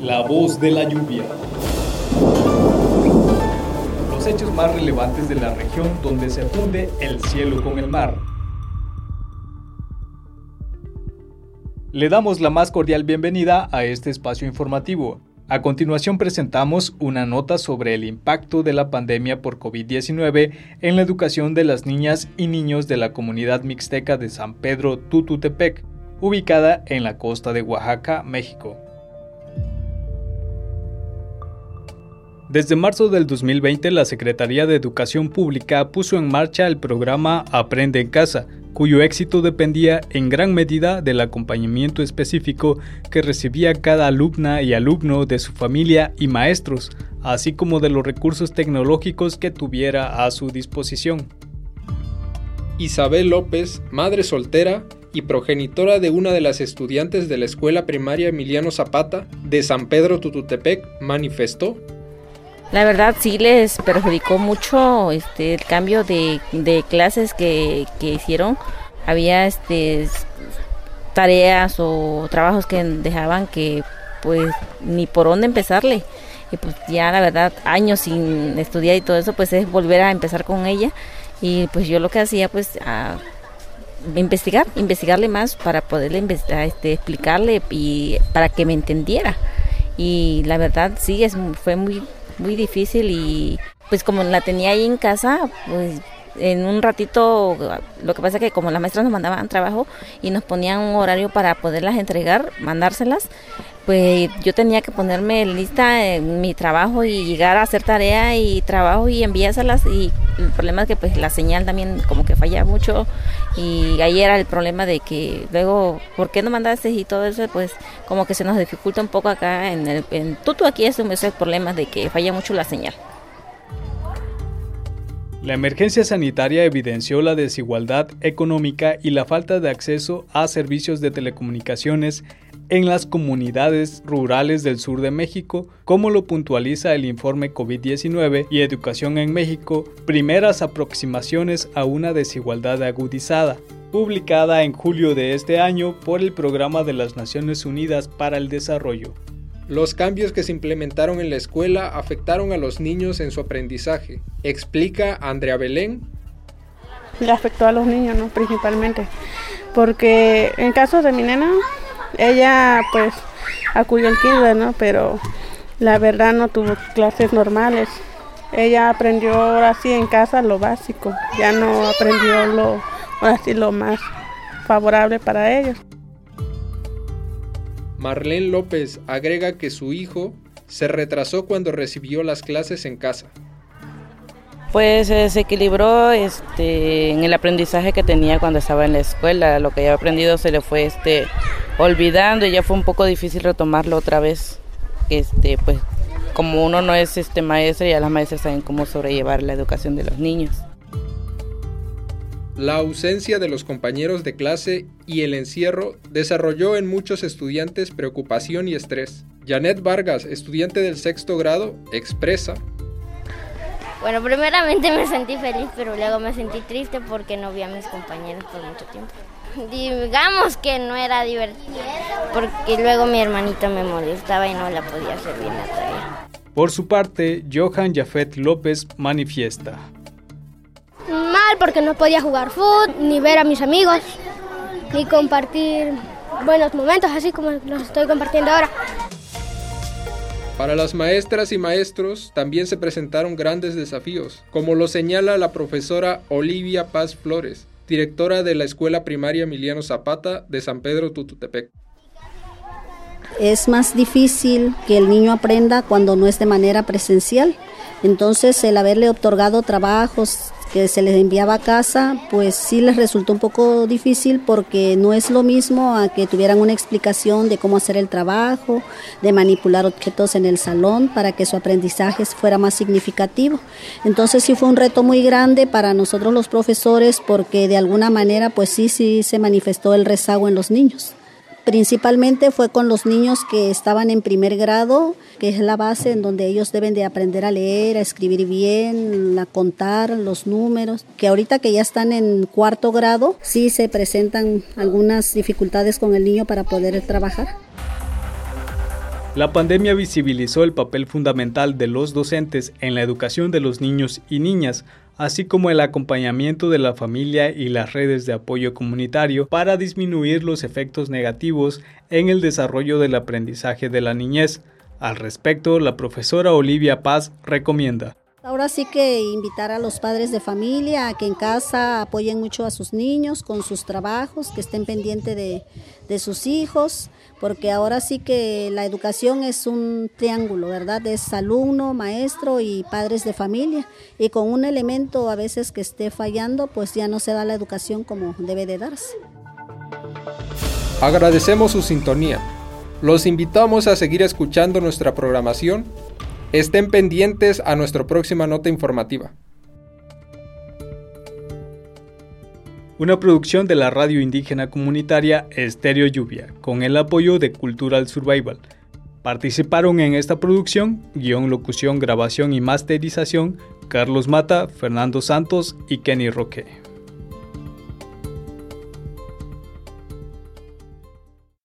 La voz de la lluvia. Los hechos más relevantes de la región donde se funde el cielo con el mar. Le damos la más cordial bienvenida a este espacio informativo. A continuación presentamos una nota sobre el impacto de la pandemia por COVID-19 en la educación de las niñas y niños de la comunidad mixteca de San Pedro Tututepec, ubicada en la costa de Oaxaca, México. Desde marzo del 2020, la Secretaría de Educación Pública puso en marcha el programa Aprende en Casa, cuyo éxito dependía en gran medida del acompañamiento específico que recibía cada alumna y alumno de su familia y maestros, así como de los recursos tecnológicos que tuviera a su disposición. Isabel López, madre soltera y progenitora de una de las estudiantes de la Escuela Primaria Emiliano Zapata de San Pedro Tututepec, manifestó: la verdad sí les perjudicó mucho el cambio de clases que hicieron. Había tareas o trabajos que dejaban que pues ni por dónde empezarle. Y pues ya la verdad años sin estudiar y todo eso pues es volver a empezar con ella. Y pues yo lo que hacía pues a investigarle más para poderle explicarle y para que me entendiera. Y la verdad sí fue muy difícil, y pues como la tenía ahí en casa, pues en un ratito, lo que pasa es que como las maestras nos mandaban trabajo y nos ponían un horario para poderlas entregar, mandárselas, pues yo tenía que ponerme lista en mi trabajo y llegar a hacer tarea y trabajo y enviárselas, y el problema es que pues la señal también como que falla mucho, y ahí era el problema de que luego, ¿por qué no mandaste? Y todo eso pues como que se nos dificulta un poco acá en Tutu. Aquí es el problema de que falla mucho la señal. La emergencia sanitaria evidenció la desigualdad económica y la falta de acceso a servicios de telecomunicaciones en las comunidades rurales del sur de México, como lo puntualiza el informe COVID-19 y Educación en México, primeras aproximaciones a una desigualdad agudizada, publicada en julio de este año por el Programa de las Naciones Unidas para el Desarrollo. Los cambios que se implementaron en la escuela afectaron a los niños en su aprendizaje, explica Andrea Belén. Le afectó a los niños, ¿no? Principalmente, porque en caso de mi nena, ella pues acudió al kinder, ¿no? Pero la verdad no tuvo clases normales. Ella aprendió ahora sí en casa lo básico, ya no aprendió lo más favorable para ellos. Marlene López agrega que su hijo se retrasó cuando recibió las clases en casa. Pues se desequilibró en el aprendizaje que tenía cuando estaba en la escuela. Lo que había aprendido se le fue olvidando, y ya fue un poco difícil retomarlo otra vez. Pues como uno no es maestro, ya las maestras saben cómo sobrellevar la educación de los niños. La ausencia de los compañeros de clase y el encierro desarrolló en muchos estudiantes preocupación y estrés. Janet Vargas, estudiante del 6º grado, expresa: bueno, primeramente me sentí feliz, pero luego me sentí triste porque no vi a mis compañeros por mucho tiempo. Digamos que no era divertido, porque luego mi hermanita me molestaba y no la podía hacer bien la tarea. Por su parte, Johan Jafet López manifiesta: mal, porque no podía jugar fútbol, ni ver a mis amigos, ni compartir buenos momentos, así como los estoy compartiendo ahora. Para las maestras y maestros también se presentaron grandes desafíos, como lo señala la profesora Olivia Paz Flores, directora de la Escuela Primaria Emiliano Zapata de San Pedro Tututepec. Es más difícil que el niño aprenda cuando no es de manera presencial. Entonces, el haberle otorgado trabajos que se les enviaba a casa, pues sí les resultó un poco difícil, porque no es lo mismo a que tuvieran una explicación de cómo hacer el trabajo, de manipular objetos en el salón para que su aprendizaje fuera más significativo. Entonces sí fue un reto muy grande para nosotros los profesores, porque de alguna manera pues sí se manifestó el rezago en los niños. Principalmente fue con los niños que estaban en 1º grado, que es la base en donde ellos deben de aprender a leer, a escribir bien, a contar los números, que ahorita que ya están en 4º grado, sí se presentan algunas dificultades con el niño para poder trabajar. La pandemia visibilizó el papel fundamental de los docentes en la educación de los niños y niñas, así como el acompañamiento de la familia y las redes de apoyo comunitario para disminuir los efectos negativos en el desarrollo del aprendizaje de la niñez. Al respecto, la profesora Olivia Paz recomienda. Ahora sí que invitar a los padres de familia a que en casa apoyen mucho a sus niños con sus trabajos, que estén pendientes de sus hijos, porque ahora sí que la educación es un triángulo, ¿verdad? Es alumno, maestro y padres de familia, y con un elemento a veces que esté fallando, pues ya no se da la educación como debe de darse. Agradecemos su sintonía. Los invitamos a seguir escuchando nuestra programación. Estén pendientes a nuestra próxima nota informativa. Una producción de la Radio Indígena Comunitaria Estéreo Lluvia, con el apoyo de Cultural Survival. Participaron en esta producción, guión, locución, grabación y masterización, Carlos Mata, Fernando Santos y Kenny Roque.